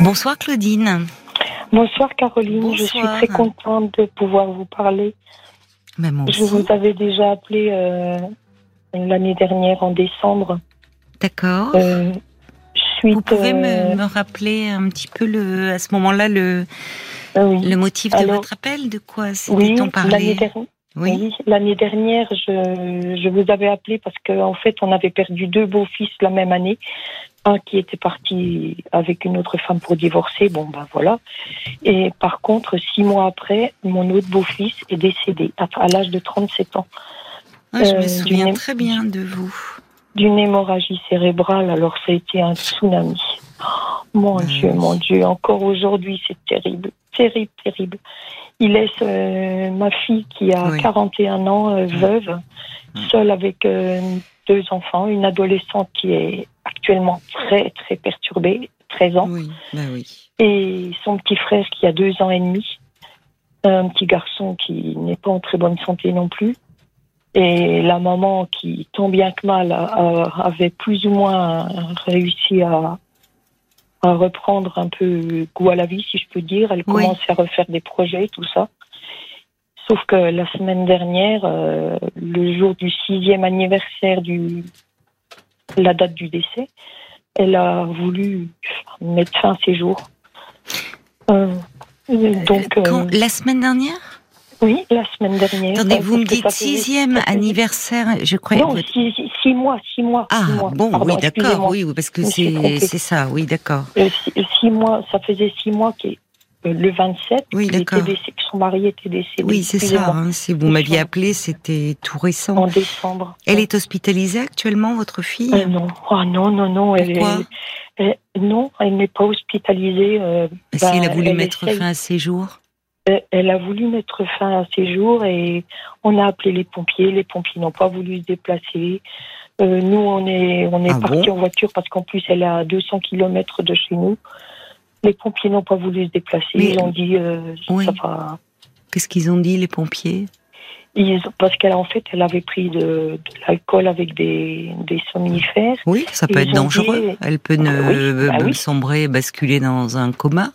Bonsoir Claudine. Bonsoir Caroline, bonsoir. Je suis très contente de pouvoir vous parler. Même aussi. Je vous avais déjà appelé l'année dernière en décembre. D'accord. Vous pouvez me rappeler un petit peu à ce moment-là le motif de votre appel, de quoi s'était-on parlé? L'année dernière, je vous avais appelé parce qu'en fait, on avait perdu 2 beaux-fils la même année. Un qui était parti avec une autre femme pour divorcer, voilà. Et par contre, 6 mois après, mon autre beau-fils est décédé à l'âge de 37 ans. Ah, je me souviens très bien de vous. D'une hémorragie cérébrale, alors ça a été un tsunami. Mon Dieu, encore aujourd'hui, c'est terrible. Il laisse ma fille qui a 41 ans, veuve, seule avec 2 enfants, une adolescente qui est actuellement très, très perturbée, 13 ans, et son petit frère qui a 2 ans et demi, un petit garçon qui n'est pas en très bonne santé non plus. Et la maman qui, tant bien que mal, avait plus ou moins réussi à reprendre un peu goût à la vie, si je peux dire. Elle commençait à refaire des projets, tout ça. Sauf que la semaine dernière, le jour du 6e anniversaire la date du décès, elle a voulu mettre fin à ses jours. La semaine dernière ? Oui, la semaine dernière. Attendez, vous me dites 6e anniversaire, je croyais... Non, 6 mois. Ah, bon, pardon, oui, d'accord, oui, parce que c'est ça, oui, d'accord. 6 mois, ça faisait 6 mois le 27, son mari était décédé. Oui, c'est ça, vous m'aviez appelé, c'était tout récent. En décembre. Elle est hospitalisée actuellement, votre fille ? Non. Pourquoi ? Non, elle n'est pas hospitalisée. Si elle a voulu mettre fin à ses jours ? Elle a voulu mettre fin à ses jours et on a appelé les pompiers. Les pompiers n'ont pas voulu se déplacer. Nous, on est partis en voiture parce qu'en plus, elle est à 200 km de chez nous. Les pompiers n'ont pas voulu se déplacer. Mais ils ont dit... ça va. Qu'est-ce qu'ils ont dit, les pompiers ? Parce qu'elle avait pris de l'alcool avec des somnifères. Oui, ça peut être dangereux. Elle peut sombrer, basculer dans un coma.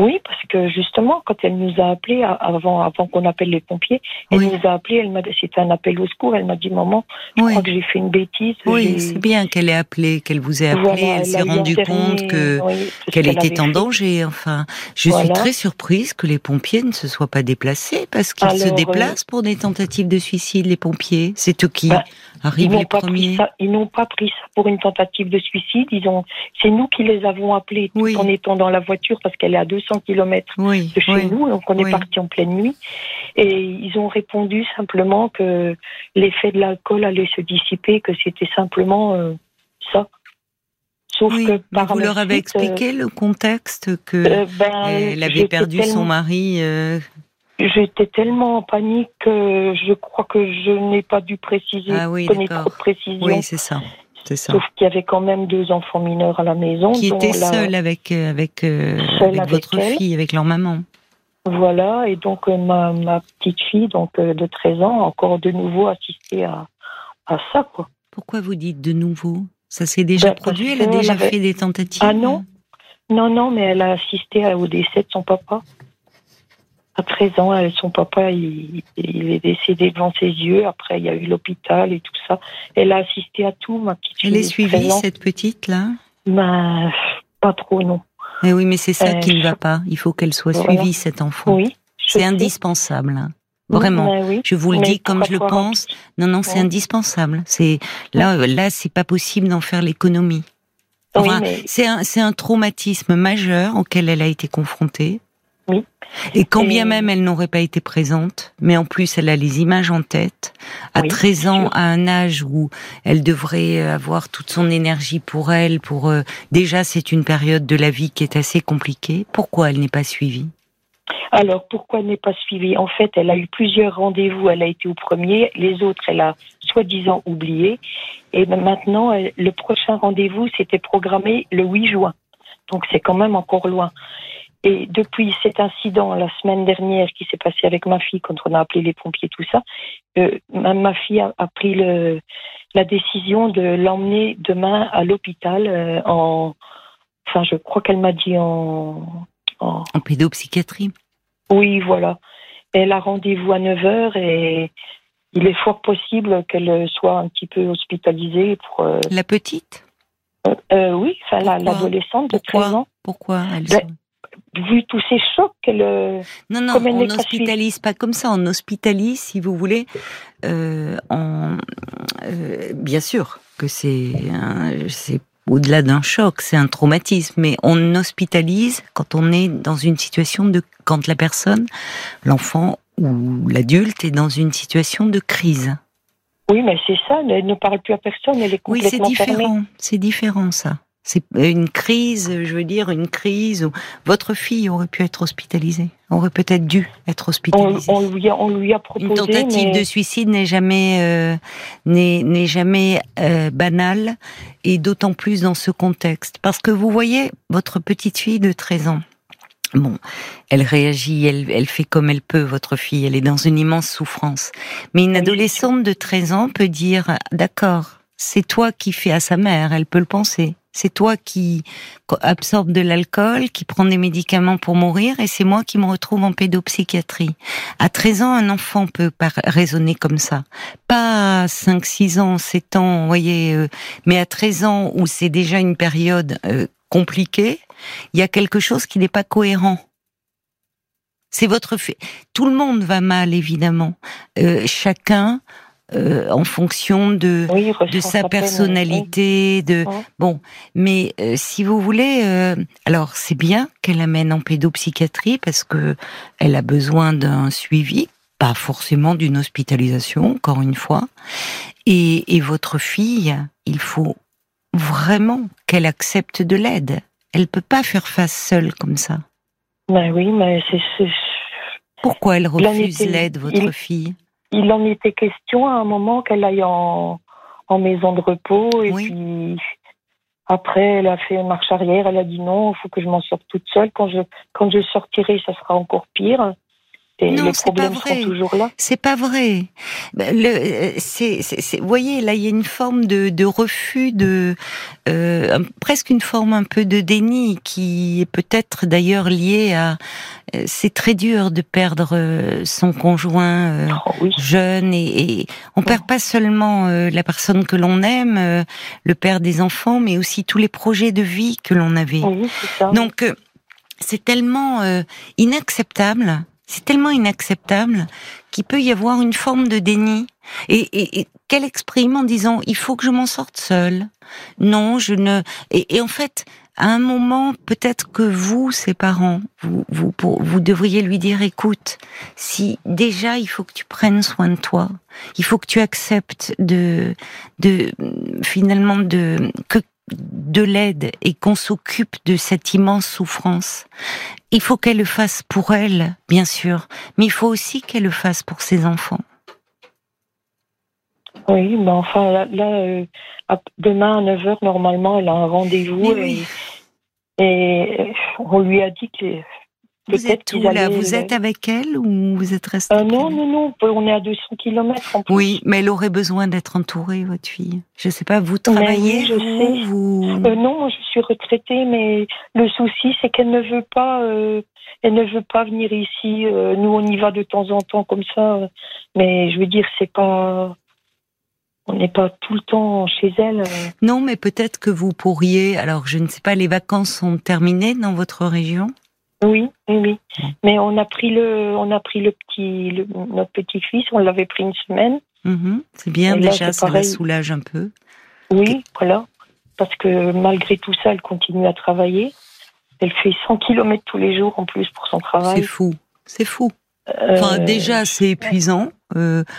Oui, parce que justement, quand elle nous a appelés, avant qu'on appelle les pompiers, elle nous a appelés, c'était un appel au secours, elle m'a dit « Maman, je crois que j'ai fait une bêtise. » Oui, c'est bien qu'elle ait appelé, qu'elle vous ait appelé, elle s'est rendue compte qu'elle était en danger. Enfin, je suis très surprise que les pompiers ne se soient pas déplacés, parce qu'ils se déplacent pour des tentatives de suicide, les pompiers. C'est eux qui arrivent les premiers. Ils n'ont pas pris ça pour une tentative de suicide. C'est nous qui les avons appelés en étant dans la voiture, parce qu'elle est à 200 kilomètres de chez nous, donc on est parti en pleine nuit. Et ils ont répondu simplement que l'effet de l'alcool allait se dissiper, que c'était simplement ça. Sauf que vous leur avez expliqué le contexte qu'elle avait perdu son mari. J'étais tellement en panique que je crois que je n'ai pas dû préciser, donner trop de précision. Oui, c'est ça. Sauf qu'il y avait quand même 2 enfants mineurs à la maison. Qui étaient seuls avec votre fille, avec leur maman. Voilà, et donc ma petite fille de 13 ans a encore de nouveau assisté à ça. Pourquoi vous dites de nouveau ? Ça s'est déjà produit ? Elle a déjà fait des tentatives ? Ah non, mais elle a assisté au décès de son papa. À 13 ans, son papa, il est décédé devant ses yeux. Après, il y a eu l'hôpital et tout ça. Elle a assisté à tout, ma petite fille. Elle est suivie, cette petite-là ? Pas trop, non. Mais oui, mais c'est ça qui ne va pas. Il faut qu'elle soit suivie, cet enfant. Oui, c'est indispensable. Hein. Vraiment. Je vous le dis comme je le pense. Non, c'est indispensable. Là, c'est pas possible d'en faire l'économie. Enfin, c'est un traumatisme majeur auquel elle a été confrontée. Oui. Et quand bien même elle n'aurait pas été présente, mais en plus elle a les images en tête, à 13 ans, à un âge où elle devrait avoir toute son énergie pour elle, déjà c'est une période de la vie qui est assez compliquée, pourquoi elle n'est pas suivie ? Alors, pourquoi elle n'est pas suivie ? En fait, elle a eu plusieurs rendez-vous, elle a été au premier, les autres, elle a soi-disant oublié, et maintenant, le prochain rendez-vous, c'était programmé le 8 juin, donc c'est quand même encore loin. Et depuis cet incident, la semaine dernière, qui s'est passé avec ma fille, quand on a appelé les pompiers, tout ça, ma fille a pris la décision de l'emmener demain à l'hôpital Enfin, je crois qu'elle m'a dit en pédopsychiatrie. Oui, voilà. Elle a rendez-vous à 9h et il est fort possible qu'elle soit un petit peu hospitalisée pour... La petite oui, enfin, l'adolescente de 13 ans. Pourquoi elle vu tous ces chocs qu'elle... Non, on n'hospitalise pas comme ça. On hospitalise, si vous voulez, bien sûr que c'est au-delà d'un choc, c'est un traumatisme, mais on hospitalise quand on est dans une situation de... quand la personne, l'enfant ou l'adulte, est dans une situation de crise. Oui, mais c'est ça, elle ne parle plus à personne, elle est complètement fermée. Oui, c'est différent ça. C'est une crise, je veux dire, une crise où votre fille aurait pu être hospitalisée, aurait peut-être dû être hospitalisée. On lui a proposé, une tentative de suicide n'est jamais banale, et d'autant plus dans ce contexte. Parce que vous voyez, votre petite fille de 13 ans, bon, elle réagit, elle fait comme elle peut, votre fille, elle est dans une immense souffrance. Mais une adolescente de 13 ans peut dire, d'accord, c'est toi qui fais à sa mère, elle peut le penser. C'est toi qui absorbe de l'alcool, qui prend des médicaments pour mourir, et c'est moi qui me retrouve en pédopsychiatrie. À 13 ans, un enfant peut raisonner comme ça. Pas à 5, 6 ans, 7 ans, vous voyez, mais à 13 ans, où c'est déjà une période compliquée, il y a quelque chose qui n'est pas cohérent. C'est votre fait. Tout le monde va mal, évidemment. Chacun... en fonction de sa personnalité, bon, mais si vous voulez, alors c'est bien qu'elle amène en pédopsychiatrie parce que elle a besoin d'un suivi, pas forcément d'une hospitalisation, encore une fois. Et votre fille, il faut vraiment qu'elle accepte de l'aide. Elle peut pas faire face seule comme ça. Ben oui, mais c'est... Pourquoi elle refuse l'aide, votre fille ? Il en était question à un moment qu'elle aille en maison de repos, et puis après elle a fait marche arrière, elle a dit non, il faut que je m'en sorte toute seule, quand je sortirai ça sera encore pire, et non, les problèmes seront toujours là. C'est pas vrai. Vous voyez, là il y a une forme de refus, presque une forme un peu de déni, qui est peut-être d'ailleurs liée à... C'est très dur de perdre son conjoint jeune, et on perd pas seulement la personne que l'on aime, le père des enfants, mais aussi tous les projets de vie que l'on avait. Oui, c'est ça. Donc c'est tellement inacceptable, qu'il peut y avoir une forme de déni, et qu'elle exprime en disant il faut que je m'en sorte seule. Non, je ne... et en fait, à un moment, peut-être que vous, ses parents, vous devriez lui dire, écoute, si déjà il faut que tu prennes soin de toi, il faut que tu acceptes de l'aide, et qu'on s'occupe de cette immense souffrance. Il faut qu'elle le fasse pour elle, bien sûr, mais il faut aussi qu'elle le fasse pour ses enfants. Oui, mais enfin, là demain à 9h, normalement, elle a un rendez-vous, et on lui a dit que... Vous êtes où, là ? Vous êtes avec elle, ou vous êtes restée ? Non, on est à 200 km en plus. Oui, mais elle aurait besoin d'être entourée, votre fille. Je ne sais pas, vous travaillez, non, je suis retraitée, mais le souci, c'est qu'elle ne veut pas... Elle ne veut pas venir ici. Nous, on y va de temps en temps, comme ça. Mais je veux dire, c'est pas... On n'est pas tout le temps chez elle. Non, mais peut-être que vous pourriez... Alors, je ne sais pas, les vacances sont terminées dans votre région ? Oui. Mais on a pris notre petit-fils, on l'avait pris une semaine. C'est bien, là, déjà, ça la soulage un peu. Oui, voilà. Parce que malgré tout ça, elle continue à travailler. Elle fait 100 km tous les jours, en plus, pour son travail. C'est fou. Enfin, déjà, c'est épuisant.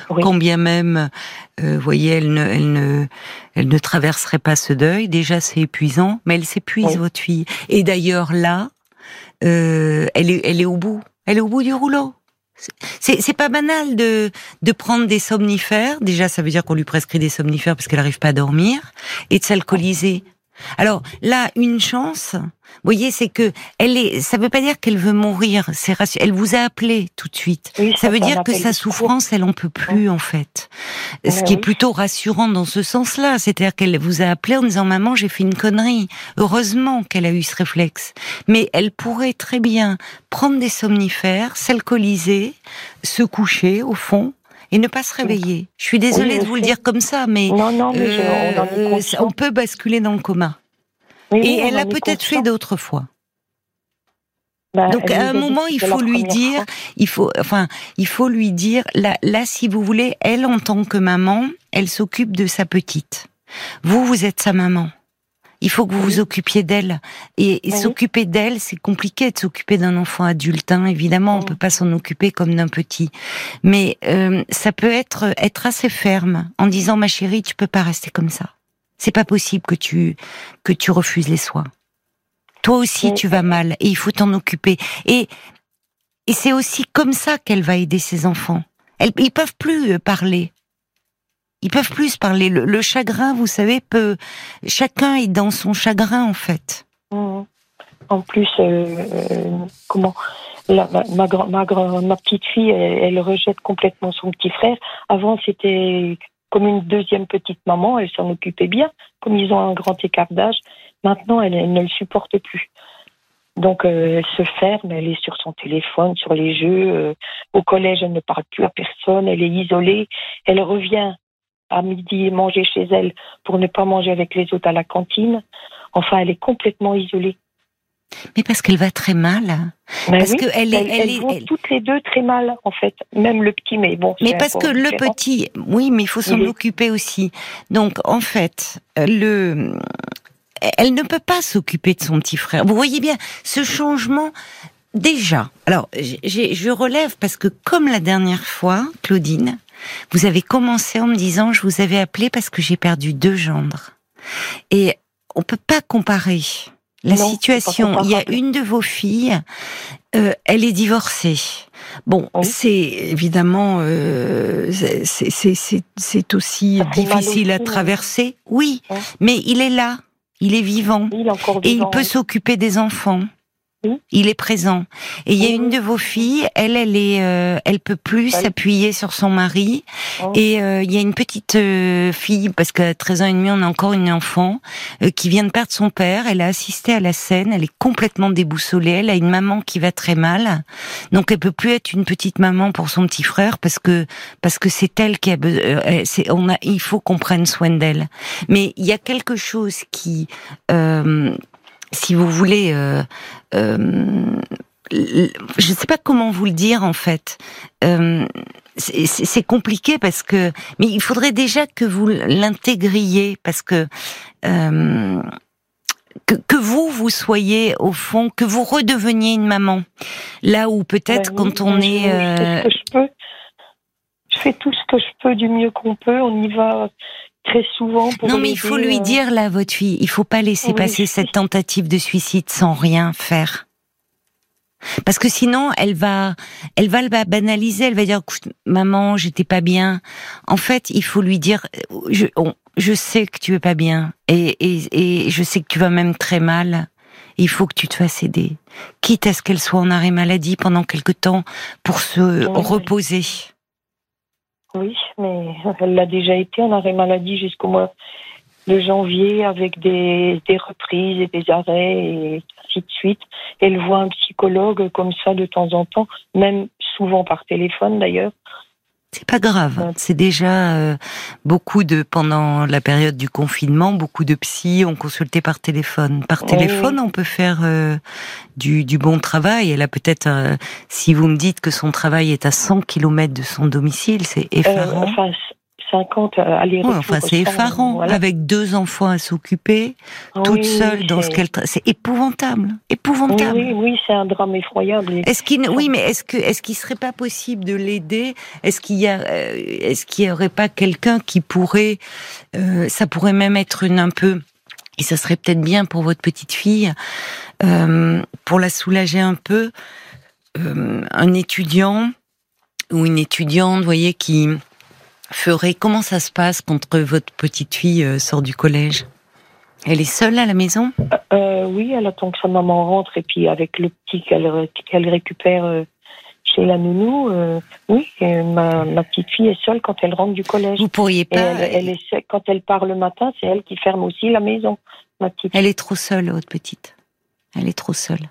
Quand bien même, voyez, elle ne traverserait pas ce deuil. Déjà, c'est épuisant, mais elle s'épuise, votre fille. Et d'ailleurs, là, elle est au bout. Elle est au bout du rouleau. C'est pas banal de prendre des somnifères. Déjà, ça veut dire qu'on lui prescrit des somnifères parce qu'elle n'arrive pas à dormir, et de s'alcooliser. Alors là, une chance, vous voyez, c'est que elle est. Ça ne veut pas dire qu'elle veut mourir. C'est elle vous a appelé tout de suite. Oui, ça veut dire que sa souffrance, elle en peut plus en fait. Ce qui est plutôt rassurant dans ce sens-là, c'est-à-dire qu'elle vous a appelé en disant maman, j'ai fait une connerie. Heureusement qu'elle a eu ce réflexe. Mais elle pourrait très bien prendre des somnifères, s'alcooliser, se coucher au fond. Et ne pas se réveiller. Je suis désolée de vous le dire comme ça, mais, on peut basculer dans le coma. Et elle a peut-être fait d'autres fois. Donc à un moment, il faut lui dire, là, si vous voulez, elle en tant que maman, elle s'occupe de sa petite. Vous êtes sa maman. Il faut que vous vous occupiez d'elle. Et s'occuper d'elle, c'est compliqué de s'occuper d'un enfant adulte. Hein. Évidemment, on ne peut pas s'en occuper comme d'un petit. Mais ça peut être assez ferme en disant, ma chérie, tu ne peux pas rester comme ça. C'est pas possible que tu refuses les soins. Toi aussi, tu vas mal et il faut t'en occuper. Et c'est aussi comme ça qu'elle va aider ses enfants. Ils ne peuvent plus parler. Ils peuvent plus parler. Le chagrin, vous savez, chacun est dans son chagrin, en fait. En plus, ma petite fille, elle rejette complètement son petit frère. Avant, c'était comme une deuxième petite maman. Elle s'en occupait bien, comme ils ont un grand écart d'âge. Maintenant, elle ne le supporte plus. Donc, elle se ferme, elle est sur son téléphone, sur les jeux. Au collège, elle ne parle plus à personne. Elle est isolée. Elle revient à midi et manger chez elle pour ne pas manger avec les autres à la cantine. Enfin, elle est complètement isolée. Mais parce qu'elle va très mal. Elles vont toutes les deux très mal, en fait. Même le petit, mais bon. Mais parce que le petit, oui, mais il faut s'en occuper aussi. Donc, en fait, elle ne peut pas s'occuper de son petit frère. Vous voyez bien, ce changement... Déjà, alors je relève parce que comme la dernière fois, Claudine, vous avez commencé en me disant je vous avais appelé parce que j'ai perdu 2 gendres. Et on peut pas comparer la situation. Il y a une de vos filles, elle est divorcée. Bon, c'est évidemment, c'est aussi difficile à traverser. Oui, mais il est là, il est vivant, et il peut s'occuper des enfants. Il est présent. Et il y a une de vos filles, elle peut plus s'appuyer sur son mari. Et il y a une petite fille, parce qu'à 13 ans et demi, on a encore une enfant, qui vient de perdre son père. Elle a assisté à la scène, elle est complètement déboussolée. Elle a une maman qui va très mal. Donc elle peut plus être une petite maman pour son petit frère, parce que c'est elle qui a il faut qu'on prenne soin d'elle. Mais il y a quelque chose qui, si vous voulez, je ne sais pas comment vous le dire en fait. C'est compliqué parce que, mais il faudrait déjà que vous l'intégriez parce que vous soyez au fond, que vous redeveniez une maman. Là où peut-être quand on est, je fais ce que je peux. Je fais tout ce que je peux du mieux qu'on peut. On y va. Très souvent pour non mais il faut lui dire là votre fille, il faut pas laisser passer cette tentative de suicide sans rien faire. Parce que sinon elle va le banaliser, elle va dire écoute maman, j'étais pas bien. En fait, il faut lui dire je sais que tu es pas bien et je sais que tu vas même très mal. Il faut que tu te fasses aider, quitte à ce qu'elle soit en arrêt maladie pendant quelque temps pour se reposer. Oui, mais elle l'a déjà été en arrêt maladie jusqu'au mois de janvier avec des reprises et des arrêts et ainsi de suite. Elle voit un psychologue comme ça de temps en temps, même souvent par téléphone d'ailleurs. C'est pas grave, c'est déjà pendant la période du confinement, beaucoup de psy ont consulté par téléphone. Par téléphone, on peut faire du bon travail. Elle a peut-être, si vous me dites que son travail est à 100 km de son domicile, c'est effarant. 50 aller-retour. C'est effarant, voilà. Avec 2 enfants à s'occuper, toute seule dans ce qu'elle... C'est épouvantable. Oui, c'est un drame effroyable. Est-ce qu'il serait pas possible de l'aider ? Est-ce qu'il y aurait pas quelqu'un qui pourrait... ça pourrait même être un peu... Et ça serait peut-être bien pour votre petite fille, pour la soulager un peu, un étudiant ou une étudiante, vous voyez, qui... Comment ça se passe quand votre petite fille sort du collège ? Elle est seule à la maison ? Oui, elle attend que sa maman rentre et puis avec le petit qu'elle récupère chez la nounou. Oui, ma petite fille est seule quand elle rentre du collège. Vous pourriez pas... Elle est seule, quand elle part le matin, c'est elle qui ferme aussi la maison, ma petite fille. Elle est trop seule, votre petite. Elle est trop seule.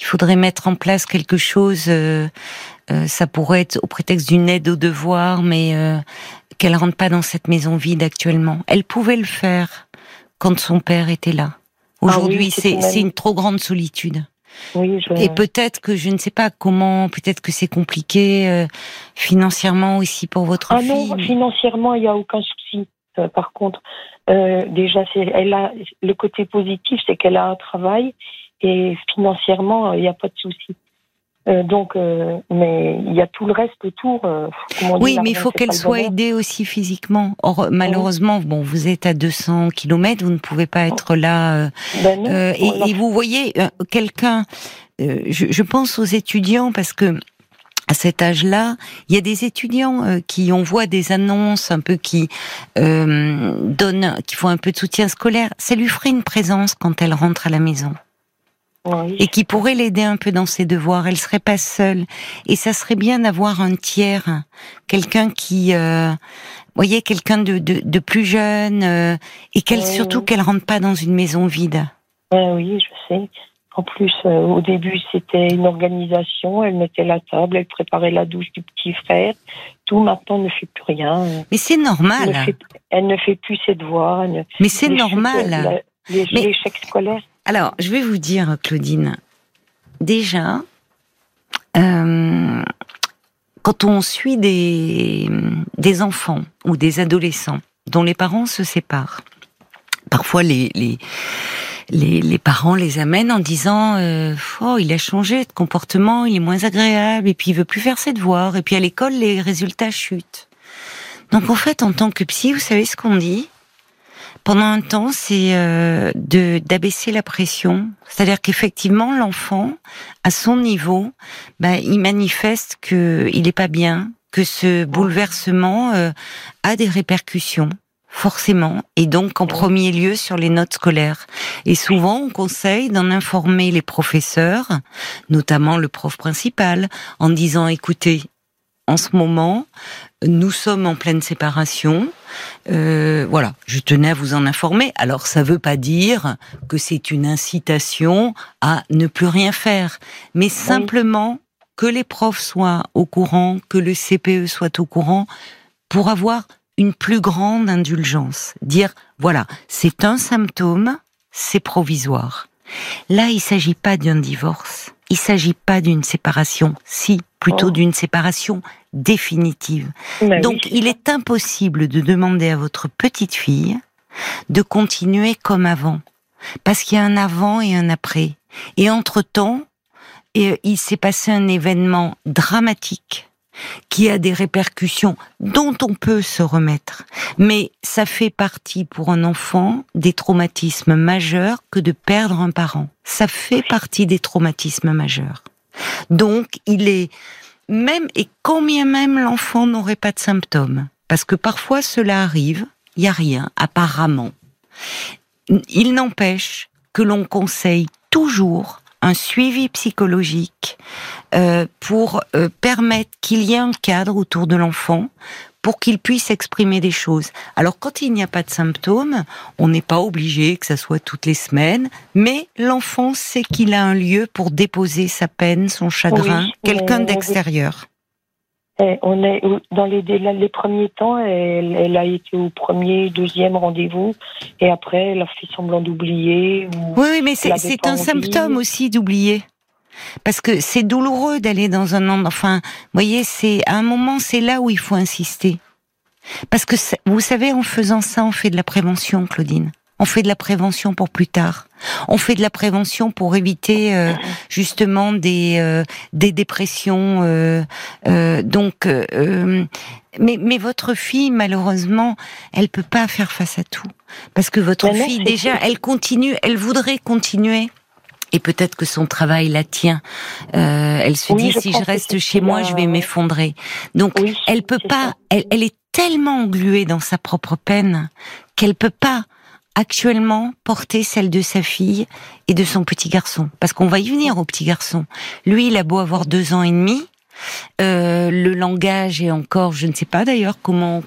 Il faudrait mettre en place quelque chose... ça pourrait être au prétexte d'une aide aux devoirs, mais qu'elle rentre pas dans cette maison vide actuellement. Elle pouvait le faire quand son père était là. Aujourd'hui, c'est une trop grande solitude. Oui, et peut-être que je ne sais pas comment, peut-être que c'est compliqué financièrement aussi pour votre fille. Ah non, financièrement, il n'y a aucun souci. Par contre, déjà, elle a le côté positif, c'est qu'elle a un travail et financièrement, il n'y a pas de souci. Mais il y a tout le reste autour. Oui, mais il faut qu'elle soit aidée aussi physiquement. Or, malheureusement, bon, vous êtes à 200 km, vous ne pouvez pas être là. Et vous voyez, quelqu'un... je pense aux étudiants, parce que à cet âge-là, il y a des étudiants qui, on voit des annonces un peu qui donnent, qui font un peu de soutien scolaire. Ça lui ferait une présence quand elle rentre à la maison. Oui. Et qui pourrait l'aider un peu dans ses devoirs. Elle serait pas seule. Et ça serait bien d'avoir un tiers, quelqu'un qui, voyez, quelqu'un de plus jeune, et surtout qu'elle rentre pas dans une maison vide. Oui, je sais. En plus, au début, c'était une organisation. Elle mettait la table, elle préparait la douche du petit frère. Tout maintenant ne fait plus rien. Mais c'est normal. Elle ne fait plus ses devoirs. Mais c'est normal. L'échec scolaire. Alors, je vais vous dire, Claudine, déjà, quand on suit des enfants ou des adolescents dont les parents se séparent, parfois les parents les amènent en disant il a changé de comportement, il est moins agréable, et puis il veut plus faire ses devoirs, et puis à l'école, les résultats chutent. Donc en fait, en tant que psy, vous savez ce qu'on dit ? Pendant un temps, c'est d'abaisser la pression. C'est-à-dire qu'effectivement, l'enfant, à son niveau, il manifeste qu'il n'est pas bien, que ce bouleversement a des répercussions, forcément, et donc en premier lieu sur les notes scolaires. Et souvent, on conseille d'en informer les professeurs, notamment le prof principal, en disant « Écoutez, en ce moment, nous sommes en pleine séparation. Voilà, je tenais à vous en informer. » Alors, ça ne veut pas dire que c'est une incitation à ne plus rien faire, mais simplement que les profs soient au courant, que le CPE soit au courant, pour avoir une plus grande indulgence. Dire, voilà, c'est un symptôme, c'est provisoire. Là, il ne s'agit pas d'un divorce, il ne s'agit pas d'une séparation, plutôt d'une séparation définitive. Donc, il est impossible de demander à votre petite fille de continuer comme avant. Parce qu'il y a un avant et un après. Et entre-temps, il s'est passé un événement dramatique qui a des répercussions dont on peut se remettre. Mais ça fait partie pour un enfant des traumatismes majeurs que de perdre un parent. Ça fait partie des traumatismes majeurs. Donc, quand bien même l'enfant n'aurait pas de symptômes, parce que parfois cela arrive, il n'y a rien, apparemment. Il n'empêche que l'on conseille toujours un suivi psychologique pour permettre qu'il y ait un cadre autour de l'enfant pour qu'il puisse exprimer des choses. Alors, quand il n'y a pas de symptômes, on n'est pas obligé que ça soit toutes les semaines, mais l'enfant sait qu'il a un lieu pour déposer sa peine, son chagrin, quelqu'un d'extérieur. On est dans les premiers temps, elle a été au premier, deuxième rendez-vous, et après, elle a fait semblant d'oublier. Oui, mais c'est un symptôme aussi d'oublier. Parce que c'est douloureux d'aller dans un endroit. Enfin, vous voyez, à un moment, c'est là où il faut insister. Parce que, vous savez, en faisant ça, on fait de la prévention, Claudine. On fait de la prévention pour plus tard. On fait de la prévention pour éviter justement des dépressions. Mais votre fille, malheureusement, elle peut pas faire face à tout. Parce que votre fille, déjà, elle voudrait continuer. Et peut-être que son travail la tient. Elle se dit, si je reste chez moi, je vais m'effondrer. Donc, elle peut pas. Elle est tellement engluée dans sa propre peine qu'elle peut pas actuellement porter celle de sa fille et de son petit garçon. Parce qu'on va y venir au petit garçon. Lui, il a beau avoir 2 ans et demi, le langage est encore, je ne sais pas d'ailleurs comment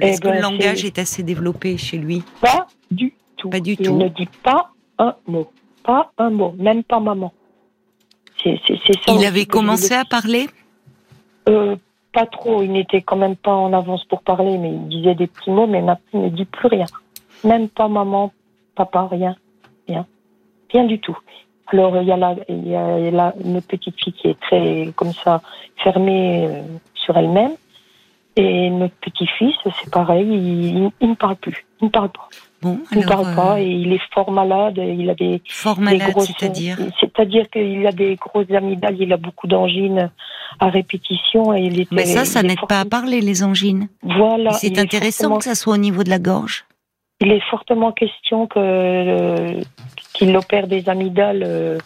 est-ce que le langage est assez développé chez lui. Pas du tout. Pas du tout. Il ne dit pas un mot. Pas un mot. Même pas maman. C'est ça. Il avait commencé à parler ? Pas trop. Il n'était quand même pas en avance pour parler, mais il disait des petits mots, mais maintenant il ne dit plus rien. Même pas maman, papa, rien. Rien. Rien du tout. Alors, il y a une petite fille qui est très, comme ça, fermée sur elle-même. Et notre petit-fils, c'est pareil, il ne parle plus. Il ne parle pas. Bon, alors, il ne parle pas et il est fort malade. Il a des grosses... C'est-à-dire qu'il a des grosses amygdales, il a beaucoup d'angines à répétition. Et il était, mais ça n'aide pas à parler, les angines. Voilà. Et c'est intéressant que ça soit au niveau de la gorge. Il est fortement question qu'il opère des amygdales,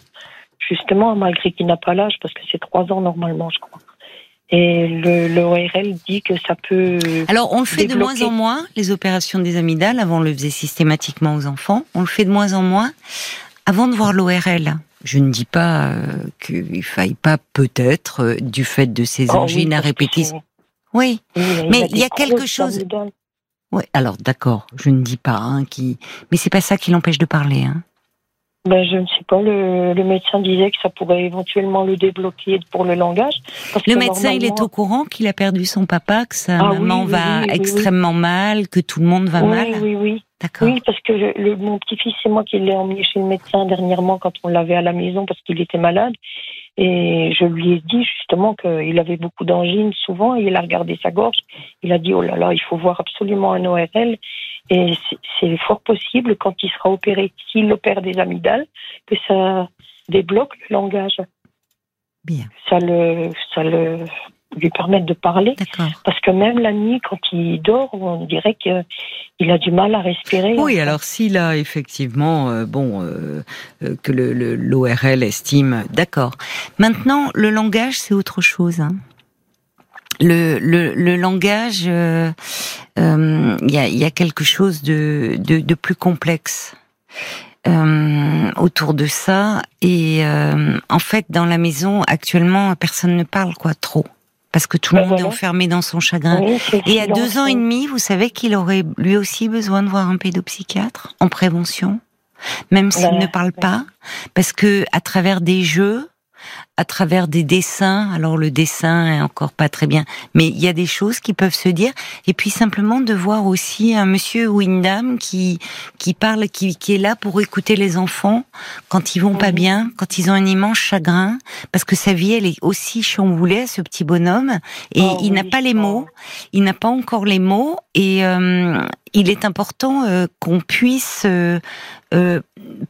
justement, malgré qu'il n'a pas l'âge, parce que c'est 3 ans normalement, je crois. Et l'ORL dit que ça peut... Alors, on le fait débloquer. De moins en moins, les opérations des amygdales. Avant, on le faisait systématiquement aux enfants. On le fait de moins en moins avant de voir l'ORL. Je ne dis pas qu'il ne faille pas, peut-être, du fait de ces angines à répétition. Oui, mais il y a quelque chose... Amygdales. Oui, alors d'accord, je ne dis pas mais c'est pas ça qui l'empêche de parler. Je ne sais pas, le médecin disait que ça pourrait éventuellement le débloquer pour le langage. Parce le médecin, normalement... il est au courant qu'il a perdu son papa, que sa maman va extrêmement mal, que tout le monde va mal. Oui. D'accord. Oui, parce que mon petit-fils, c'est moi qui l'ai emmené chez le médecin dernièrement quand on l'avait à la maison parce qu'il était malade. Et je lui ai dit justement qu'il avait beaucoup d'angines souvent, et il a regardé sa gorge, il a dit oh là là, il faut voir absolument un ORL, et c'est fort possible quand il sera opéré, s'il opère des amygdales, que ça débloque le langage. Bien. Ça lui permette de parler. D'accord. Parce que même la nuit, quand il dort, on dirait qu'il a du mal à respirer. Oui, alors s'il a effectivement, que l'ORL estime, d'accord. Maintenant, le langage, c'est autre chose. Le langage, y a quelque chose de plus complexe autour de ça. Et en fait, dans la maison, actuellement, personne ne parle trop. Parce que tout le monde est enfermé dans son chagrin. Oui, et à 2 ans et demi, vous savez qu'il aurait lui aussi besoin de voir un pédopsychiatre en prévention, même s'il ne parle pas, parce que à travers des jeux, à travers des dessins, alors le dessin est encore pas très bien, mais il y a des choses qui peuvent se dire, et puis simplement de voir aussi un monsieur ou une dame qui parle, qui est là pour écouter les enfants quand ils vont pas bien, quand ils ont un immense chagrin, parce que sa vie elle est aussi chamboulée à ce petit bonhomme, et il n'a pas les mots, il n'a pas encore les mots, et il est important qu'on puisse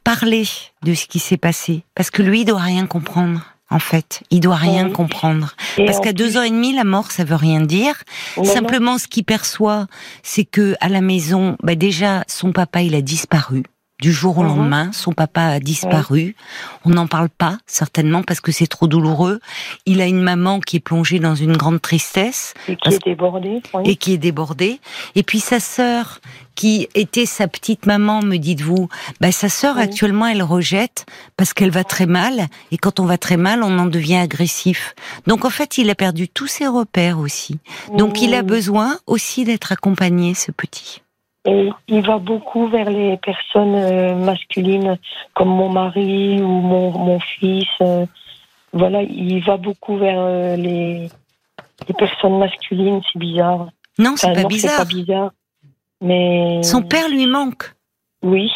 parler de ce qui s'est passé, parce que lui il doit rien comprendre. En fait, il doit rien comprendre. Et parce qu'à 2 ans et demi, la mort, ça veut rien dire. Simplement, ce qu'il perçoit, c'est que, à la maison, déjà, son papa, il a disparu. Du jour au lendemain, son papa a disparu. On n'en parle pas, certainement, parce que c'est trop douloureux. Il a une maman qui est plongée dans une grande tristesse. Et qui est débordée. Oui. Et qui est débordée. Et puis sa sœur, qui était sa petite maman, me dites-vous, sa sœur, actuellement, elle rejette parce qu'elle va très mal. Et quand on va très mal, on en devient agressif. Donc, en fait, il a perdu tous ses repères aussi. Donc, il a besoin aussi d'être accompagné, ce petit. Et il va beaucoup vers les personnes masculines, comme mon mari ou mon fils. Voilà, il va beaucoup vers les personnes masculines, c'est bizarre. Non, c'est pas bizarre. Mais... Son père lui manque. Oui,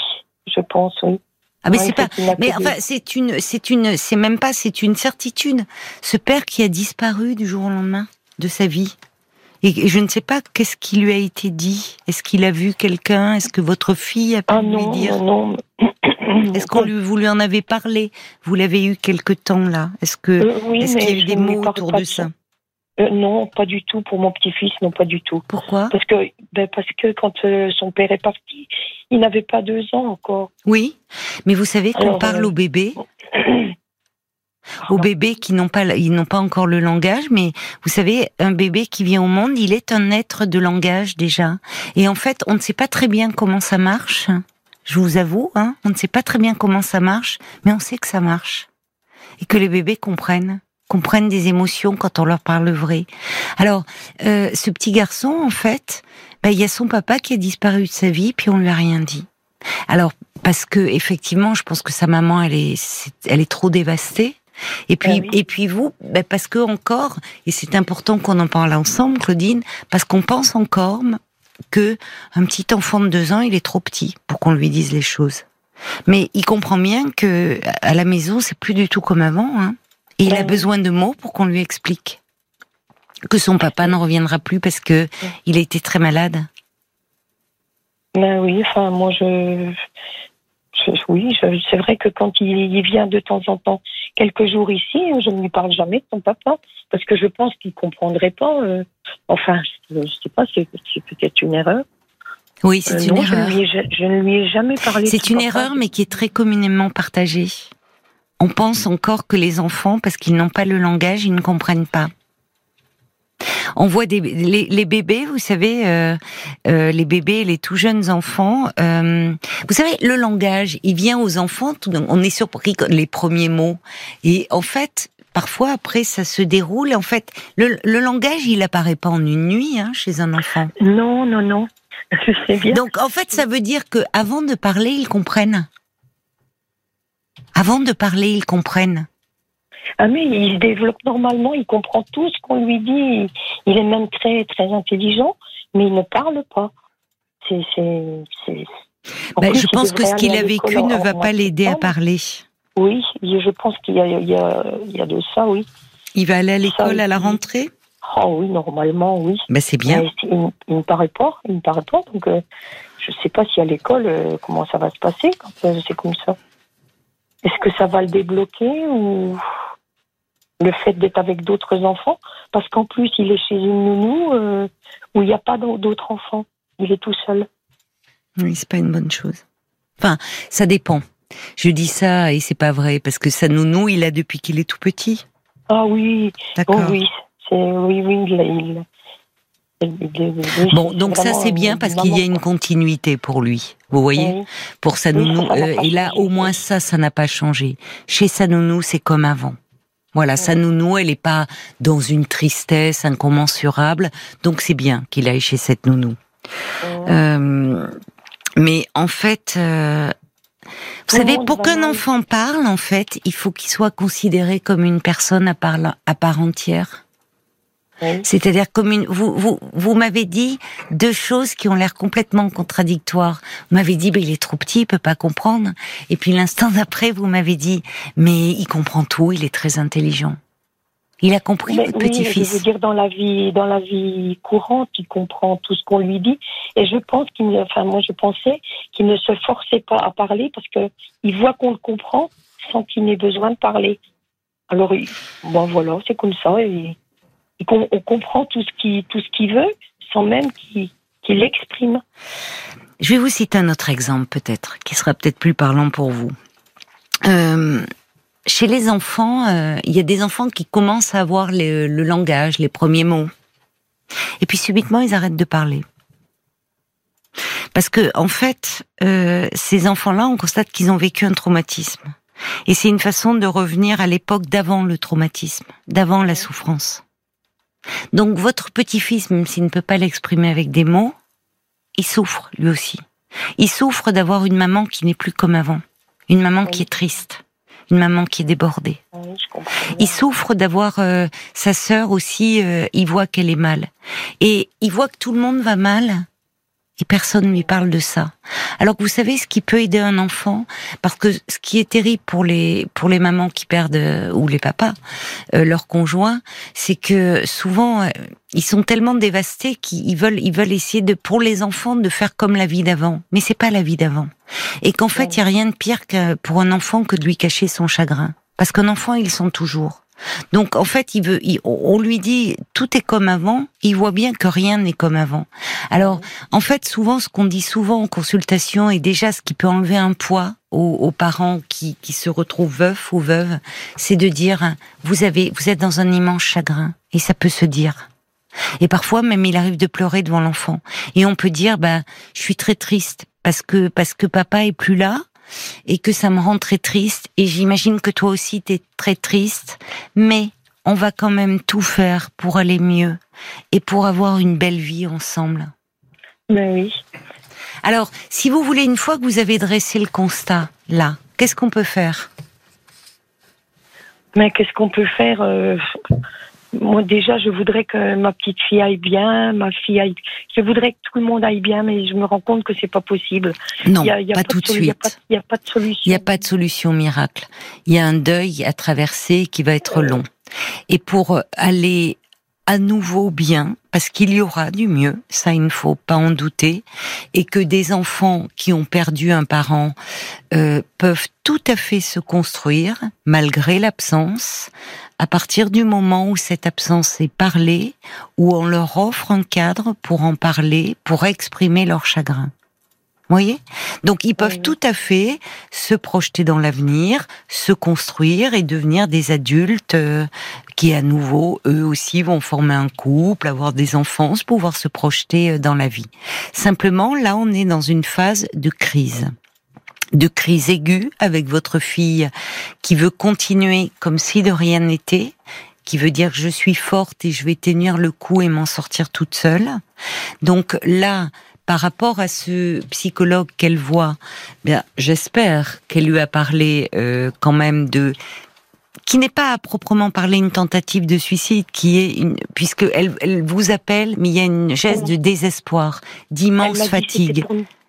je pense, oui. Ah, mais c'est une certitude. Ce père qui a disparu du jour au lendemain de sa vie. Et je ne sais pas qu'est-ce qui lui a été dit. Est-ce qu'il a vu quelqu'un ? Est-ce que votre fille a pu lui dire ? Non. Est-ce qu'on vous lui en avez parlé ? Vous l'avez eu quelque temps là. Est-ce qu'il y a eu des mots autour de ça ? Non, pas du tout. Pour mon petit-fils, non, pas du tout. Pourquoi ? Parce que quand son père est parti, il n'avait pas 2 ans encore. Oui, mais vous savez qu'on parle au bébé. Aux bébés qui n'ont pas encore le langage, mais vous savez, un bébé qui vient au monde, il est un être de langage déjà. Et en fait, on ne sait pas très bien comment ça marche. je vous avoue, hein, on ne sait pas très bien comment ça marche, mais on sait que ça marche. Et que les bébés comprennent des émotions quand on leur parle le vrai. Alors, ce petit garçon, en fait, ben, il y a son papa qui a disparu de sa vie, puis on lui a rien dit. Alors, parce que, effectivement, je pense que sa maman, elle est trop dévastée. Et puis, oui. Et puis vous, ben parce que encore, et c'est important qu'on en parle ensemble, Claudine, parce qu'on pense encore que un petit enfant de 2 ans, il est trop petit pour qu'on lui dise les choses. Mais il comprend bien que à la maison, c'est plus du tout comme avant. Hein. Et il a besoin de mots pour qu'on lui explique que son papa n'en reviendra plus parce que il a été très malade. Ben oui, enfin moi c'est vrai que quand il vient de temps en temps. Quelques jours ici, je ne lui parle jamais de son papa, parce que je pense qu'il ne comprendrait pas. Enfin, je ne sais pas, c'est peut-être une erreur. Oui, c'est une erreur. Je ne lui ai jamais parlé. C'est une erreur, mais qui est très communément partagée. On pense encore que les enfants, parce qu'ils n'ont pas le langage, ils ne comprennent pas. On voit les bébés, vous savez, les bébés, les tout jeunes enfants. Vous savez, le langage, il vient aux enfants. On est surpris les premiers mots. Et en fait, parfois après, ça se déroule. En fait, le langage, il apparaît pas en une nuit hein, chez un enfant. Non, non, non. Je sais bien. Donc, en fait, ça veut dire que avant de parler, ils comprennent. Avant de parler, ils comprennent. Ah mais il se développe normalement, il comprend tout ce qu'on lui dit, il est même très, très intelligent, mais il ne parle pas. Je pense que ce qu'il a vécu ne va pas l'aider à parler. Oui, je pense qu'il y a de ça, oui. Il va aller à l'école à la rentrée ? Oh oui, normalement, oui. Ben c'est bien. Mais il ne parle pas, donc je ne sais pas si à l'école, comment ça va se passer quand c'est comme ça. Est-ce que ça va le débloquer ou le fait d'être avec d'autres enfants? Parce qu'en plus, il est chez une nounou où il n'y a pas d'autres enfants. Il est tout seul. Oui, c'est pas une bonne chose. Enfin, ça dépend. Je dis ça et c'est pas vrai parce que sa nounou, il l'a depuis qu'il est tout petit. Ah oui. D'accord. Oh, oui, bon, donc ça c'est bien parce qu'il y a une continuité pour lui, vous voyez. Oui. Pour sa nounou, et là au moins ça n'a pas changé. Chez sa nounou, c'est comme avant. Voilà, oui. Sa nounou, elle n'est pas dans une tristesse incommensurable, donc c'est bien qu'il aille chez cette nounou. Oui. Mais en fait, vous savez, pour qu'un enfant parle, en fait, il faut qu'il soit considéré comme une personne à part entière. C'est-à-dire comme vous m'avez dit deux choses qui ont l'air complètement contradictoires. Vous m'avez dit il est trop petit, il peut pas comprendre. Et puis l'instant d'après vous m'avez dit mais il comprend tout, il est très intelligent. Il a compris votre petit-fils. Je veux dire dans la vie courante, il comprend tout ce qu'on lui dit. Et je pense je pensais qu'il ne se forçait pas à parler parce que il voit qu'on le comprend sans qu'il ait besoin de parler. Alors voilà, c'est comme ça et. On comprend tout ce qu'il veut, sans même qu'il l'exprime. Je vais vous citer un autre exemple, peut-être, qui sera peut-être plus parlant pour vous. Chez les enfants, il y a des enfants qui commencent à avoir le langage, les premiers mots. Et puis, subitement, ils arrêtent de parler. Parce que, en fait, ces enfants-là, on constate qu'ils ont vécu un traumatisme. Et c'est une façon de revenir à l'époque d'avant le traumatisme, d'avant la souffrance. Donc votre petit-fils, même s'il ne peut pas l'exprimer avec des mots, il souffre lui aussi. Il souffre d'avoir une maman qui n'est plus comme avant, une maman qui est triste, une maman qui est débordée. Oui, je comprends bien. Il souffre d'avoir sa sœur aussi, il voit qu'elle est mal. Et il voit que tout le monde va mal et personne ne lui parle de ça. Alors que vous savez ce qui peut aider un enfant, parce que ce qui est terrible pour les mamans qui perdent, ou les papas, leurs conjoints, c'est que souvent, ils sont tellement dévastés qu'ils veulent essayer pour les enfants, de faire comme la vie d'avant. Mais c'est pas la vie d'avant. Et qu'en fait, il n'y a rien de pire pour un enfant que de lui cacher son chagrin. Parce qu'un enfant, ils sont toujours. Donc en fait, on lui dit tout est comme avant, il voit bien que rien n'est comme avant. Alors en fait, souvent ce qu'on dit souvent en consultation est déjà ce qui peut enlever un poids aux parents qui se retrouvent veufs ou veuves, c'est de dire vous êtes dans un immense chagrin et ça peut se dire. Et parfois même il arrive de pleurer devant l'enfant et on peut dire je suis très triste parce que papa est plus là et que ça me rend très triste. Et j'imagine que toi aussi t'es très triste, mais on va quand même tout faire pour aller mieux et pour avoir une belle vie ensemble. Ben oui. Alors, si vous voulez, une fois que vous avez dressé le constat, là, qu'est-ce qu'on peut faire ? Mais qu'est-ce qu'on peut faire ? Moi, déjà, je voudrais que ma petite fille aille bien, je voudrais que tout le monde aille bien, mais je me rends compte que c'est pas possible. Non, pas tout de suite. Il n'y a pas de solution. Il n'y a pas de solution miracle. Il y a un deuil à traverser qui va être long. Et pour aller à nouveau bien, parce qu'il y aura du mieux, ça il ne faut pas en douter, et que des enfants qui ont perdu un parent peuvent tout à fait se construire, malgré l'absence, à partir du moment où cette absence est parlée, où on leur offre un cadre pour en parler, pour exprimer leur chagrin. Vous voyez ? Donc ils peuvent tout à fait se projeter dans l'avenir, se construire et devenir des adultes qui à nouveau, eux aussi, vont former un couple, avoir des enfants, pouvoir se projeter dans la vie. Simplement, là, on est dans une phase de crise aiguë avec votre fille qui veut continuer comme si de rien n'était, qui veut dire que je suis forte et je vais tenir le coup et m'en sortir toute seule. Donc là, par rapport à ce psychologue qu'elle voit, bien, j'espère qu'elle lui a parlé quand même de... qui n'est pas à proprement parler une tentative de suicide, qui est une... puisque elle vous appelle, mais il y a une geste de désespoir, d'immense fatigue,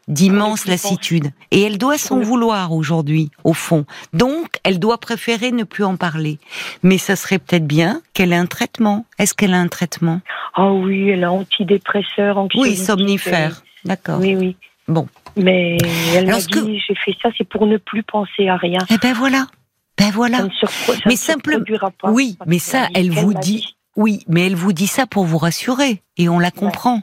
d'immense lassitude. Et elle doit s'en vouloir aujourd'hui, au fond. Donc, elle doit préférer ne plus en parler. Mais ça serait peut-être bien qu'elle ait un traitement. Est-ce qu'elle a un traitement ? Ah oui, elle a antidépresseur, anxiolytique. Oui, somnifère. D'accord. Oui, oui. Bon. Mais elle m'a dit, j'ai fait ça, c'est pour ne plus penser à rien. Eh ben voilà. Ben voilà. Mais simplement. Oui, mais ça, elle vous dit. Oui, mais elle vous dit ça pour vous rassurer. Et on la comprend.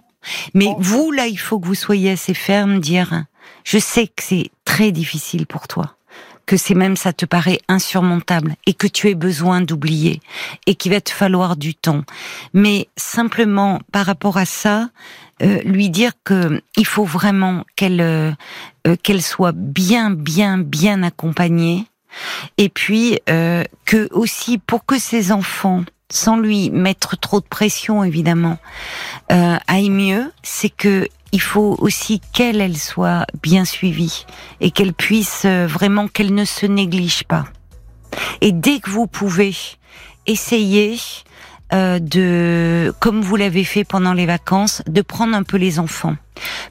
Mais vous, là, il faut que vous soyez assez ferme, dire, je sais que c'est très difficile pour toi, que c'est même, ça te paraît insurmontable, et que tu as besoin d'oublier, et qu'il va te falloir du temps. Mais simplement, par rapport à ça, lui dire que il faut vraiment qu'elle soit bien accompagnée, et puis que aussi, pour que ses enfants, sans lui mettre trop de pression évidemment, aille mieux, c'est que il faut aussi qu'elle soit bien suivie et qu'elle puisse vraiment, qu'elle ne se néglige pas. Et dès que vous pouvez, essayez de, comme vous l'avez fait pendant les vacances, de prendre un peu les enfants.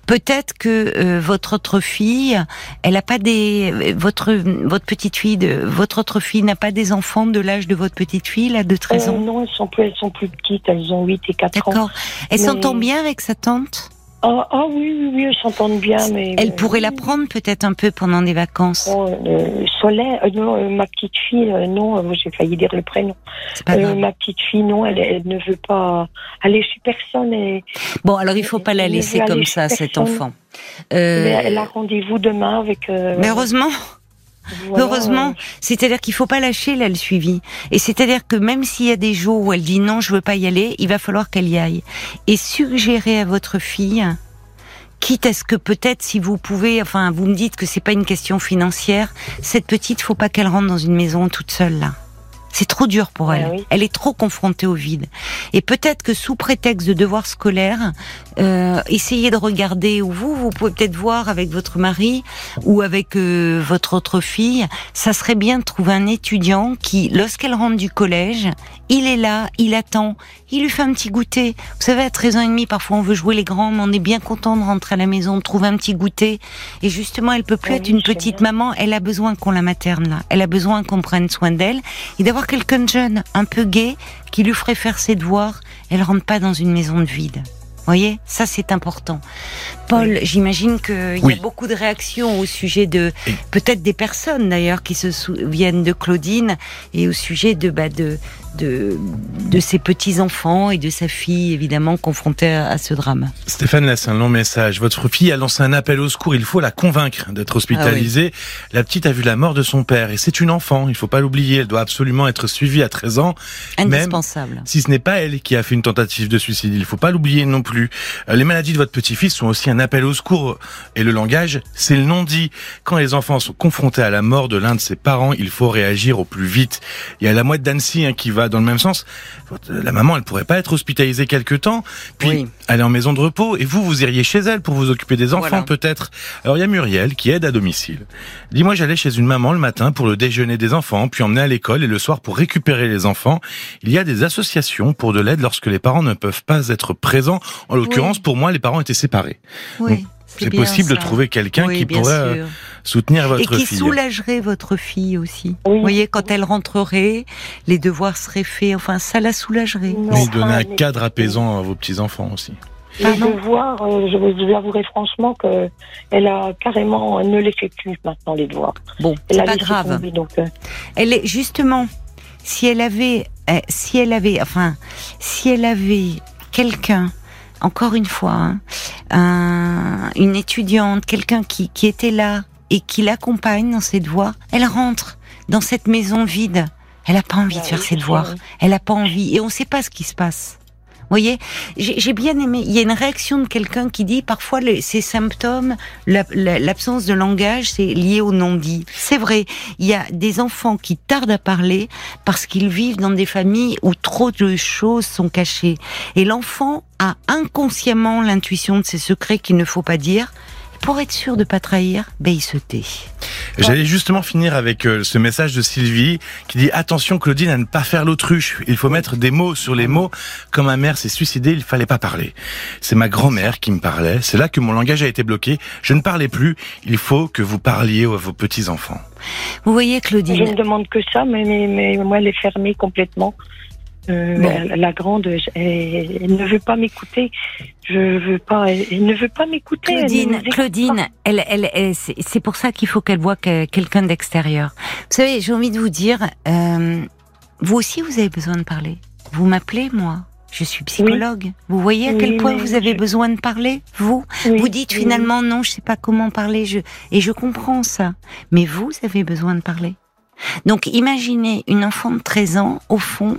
Peut-être que votre autre fille, elle a pas des votre autre fille n'a pas des enfants de l'âge de votre petite fille là de 13 ans. Non, elles sont plus petites, elles ont 8 et 4 ans. D'accord. Elle s'entend bien avec sa tante ? Ah oui, elles s'entendent bien, mais... Elle pourrait la prendre peut-être un peu pendant des vacances. Ma petite fille, non, moi j'ai failli dire le prénom. Ma petite fille, non, elle ne veut pas aller chez personne. Bon, alors il ne faut pas la laisser comme ça, cet enfant. Elle a rendez-vous demain avec... Mais heureusement. Voilà. Heureusement, c'est-à-dire qu'il faut pas lâcher là le suivi. Et c'est-à-dire que même s'il y a des jours où elle dit non, je veux pas y aller, il va falloir qu'elle y aille. Et suggérer à votre fille, quitte à ce que peut-être si vous pouvez, enfin vous me dites que c'est pas une question financière, cette petite, faut pas qu'elle rentre dans une maison toute seule là. C'est trop dur pour elle. Oui. Elle est trop confrontée au vide. Et peut-être que sous prétexte de devoirs scolaires, essayez de regarder, ou vous pouvez peut-être voir avec votre mari ou avec votre autre fille, ça serait bien de trouver un étudiant qui, lorsqu'elle rentre du collège, il est là, il attend, il lui fait un petit goûter. Vous savez, à 13 ans et demi, parfois on veut jouer les grands, mais on est bien content de rentrer à la maison, de trouver un petit goûter. Et justement, elle peut plus être une petite maman, elle a besoin qu'on la materne là, elle a besoin qu'on prenne soin d'elle, et d'avoir quelqu'un de jeune, un peu gai, qui lui ferait faire ses devoirs. Elle rentre pas dans une maison de vide. Voyez, ça c'est important. Paul, j'imagine qu'il y a beaucoup de réactions au sujet de, peut-être des personnes d'ailleurs qui se souviennent de Claudine et au sujet de ses petits-enfants et de sa fille, évidemment, confrontée à ce drame. Stéphane, là, c'est un long message. Votre fille a lancé un appel au secours. Il faut la convaincre d'être hospitalisée. Ah oui. La petite a vu la mort de son père. Et c'est une enfant. Il faut pas l'oublier. Elle doit absolument être suivie à 13 ans. Indispensable. Même si ce n'est pas elle qui a fait une tentative de suicide. Il faut pas l'oublier non plus. Les maladies de votre petit-fils sont aussi un un appel au secours. Et le langage, c'est le non-dit. Quand les enfants sont confrontés à la mort de l'un de ses parents, il faut réagir au plus vite. Il y a la mouette d'Annecy qui va dans le même sens. La maman, elle pourrait pas être hospitalisée quelque temps, puis aller en maison de repos, et vous iriez chez elle pour vous occuper des enfants, peut-être. Alors il y a Muriel qui aide à domicile. Dis-moi, j'allais chez une maman le matin pour le déjeuner des enfants, puis emmener à l'école, et le soir pour récupérer les enfants. Il y a des associations pour de l'aide lorsque les parents ne peuvent pas être présents. En l'occurrence, pour moi, les parents étaient séparés. Oui. Donc, c'est possible de trouver quelqu'un qui pourrait soutenir votre fille. Et qui soulagerait votre fille aussi. Oui. Vous voyez, quand elle rentrerait, les devoirs seraient faits, enfin, ça la soulagerait. Mais donner un cadre apaisant à vos petits-enfants aussi. Les devoirs, je vous avouerai franchement qu'elle a carrément, elle ne l'effectue maintenant, les devoirs. Bon, c'est pas grave. Tomber, donc, elle est, justement, si elle avait quelqu'un, encore une fois, une étudiante, quelqu'un qui était là et qui l'accompagne dans ses devoirs, elle rentre dans cette maison vide. Elle n'a pas envie de faire ses devoirs. Elle n'a pas envie. Et on ne sait pas ce qui se passe. Vous voyez, j'ai bien aimé. Il y a une réaction de quelqu'un qui dit parfois ces symptômes, l'absence de langage, c'est lié au non-dit. C'est vrai. Il y a des enfants qui tardent à parler parce qu'ils vivent dans des familles où trop de choses sont cachées. Et l'enfant a inconsciemment l'intuition de ces secrets qu'il ne faut pas dire. Pour être sûr de pas trahir, il se tait. J'allais justement finir avec ce message de Sylvie qui dit « Attention Claudine à ne pas faire l'autruche, il faut mettre des mots sur les mots. Quand ma mère s'est suicidée, il fallait pas parler. C'est ma grand-mère qui me parlait, c'est là que mon langage a été bloqué. Je ne parlais plus, il faut que vous parliez à vos petits-enfants. » Vous voyez Claudine... Je ne demande que ça, mais moi elle est fermée complètement. La grande, elle ne veut pas m'écouter. Elle ne veut pas m'écouter. Claudine, elle, c'est pour ça qu'il faut qu'elle voie quelqu'un d'extérieur. Vous savez, j'ai envie de vous dire, vous aussi, vous avez besoin de parler. Vous m'appelez, moi. Je suis psychologue. Oui. Vous voyez à quel point vous avez besoin de parler, vous. Oui. Vous dites finalement, non, je sais pas comment parler. Et je comprends ça. Mais vous avez besoin de parler. Donc imaginez une enfant de 13 ans, au fond,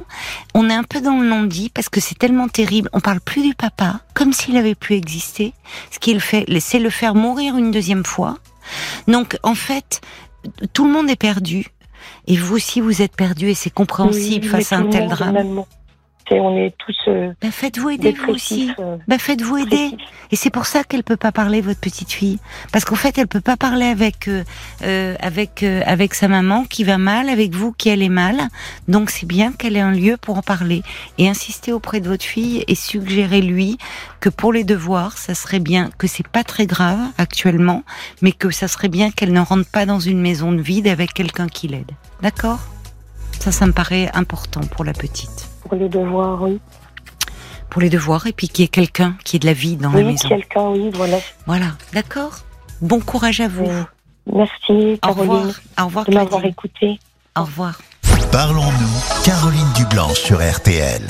on est un peu dans le non-dit parce que c'est tellement terrible, on parle plus du papa, comme s'il avait pu exister, ce qu'il fait, c'est le faire mourir une deuxième fois. Donc en fait, tout le monde est perdu, et vous aussi vous êtes perdu, et c'est compréhensible face à un tel drame. Finalement. On est tous faites-vous aider vous aussi. Faites-vous aider. Et c'est pour ça qu'elle peut pas parler, votre petite fille, parce qu'en fait elle peut pas parler avec sa maman qui va mal, avec vous qui allez mal. Donc c'est bien qu'elle ait un lieu pour en parler et insister auprès de votre fille et suggérer lui que pour les devoirs, ça serait bien que c'est pas très grave actuellement, mais que ça serait bien qu'elle ne rentre pas dans une maison de vide avec quelqu'un qui l'aide. D'accord ? Ça me paraît important pour la petite. Pour les devoirs, oui. Pour les devoirs, et puis qu'il y ait quelqu'un qui ait de la vie dans la maison. Voilà. Voilà, d'accord. Bon courage à vous. Merci, Caroline. Au revoir, de m'avoir écouté. Au revoir. Parlons-nous, Caroline Dublanche sur RTL.